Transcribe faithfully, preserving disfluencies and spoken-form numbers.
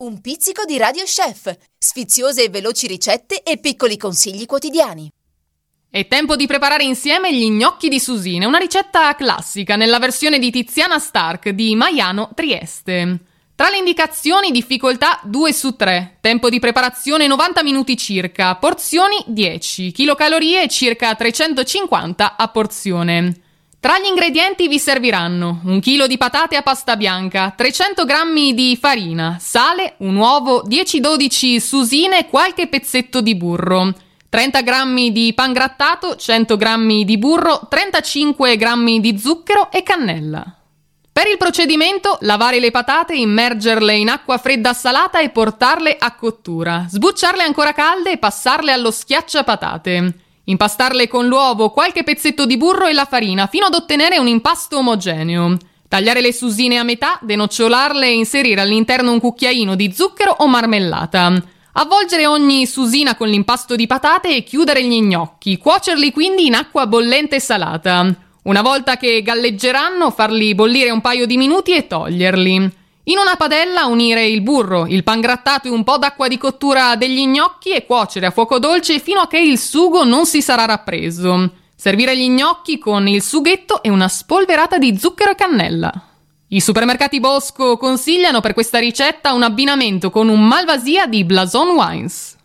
Un pizzico di Radio Chef, sfiziose e veloci ricette e piccoli consigli quotidiani. È tempo di preparare insieme gli gnocchi di susine, una ricetta classica nella versione di Tiziana Stark di Maiano Trieste. Tra le indicazioni, difficoltà due su tre, tempo di preparazione novanta minuti circa, porzioni dieci, chilocalorie circa trecentocinquanta a porzione. Tra gli ingredienti vi serviranno un chilo di patate a pasta bianca, trecento grammi di farina, sale, un uovo, dieci dodici susine e qualche pezzetto di burro, trenta grammi di pangrattato, cento grammi di burro, trentacinque grammi di zucchero e cannella. Per il procedimento, lavare le patate, immergerle in acqua fredda salata e portarle a cottura, sbucciarle ancora calde e passarle allo schiacciapatate. Impastarle con l'uovo, qualche pezzetto di burro e la farina fino ad ottenere un impasto omogeneo. Tagliare le susine a metà, denocciolarle e inserire all'interno un cucchiaino di zucchero o marmellata. Avvolgere ogni susina con l'impasto di patate e chiudere gli gnocchi, cuocerli quindi in acqua bollente e salata. Una volta che galleggeranno, farli bollire un paio di minuti e toglierli. In una padella unire il burro, il pangrattato e un po' d'acqua di cottura degli gnocchi e cuocere a fuoco dolce fino a che il sugo non si sarà rappreso. Servire gli gnocchi con il sughetto e una spolverata di zucchero e cannella. I supermercati Bosco consigliano per questa ricetta un abbinamento con un Malvasia di Blason Wines.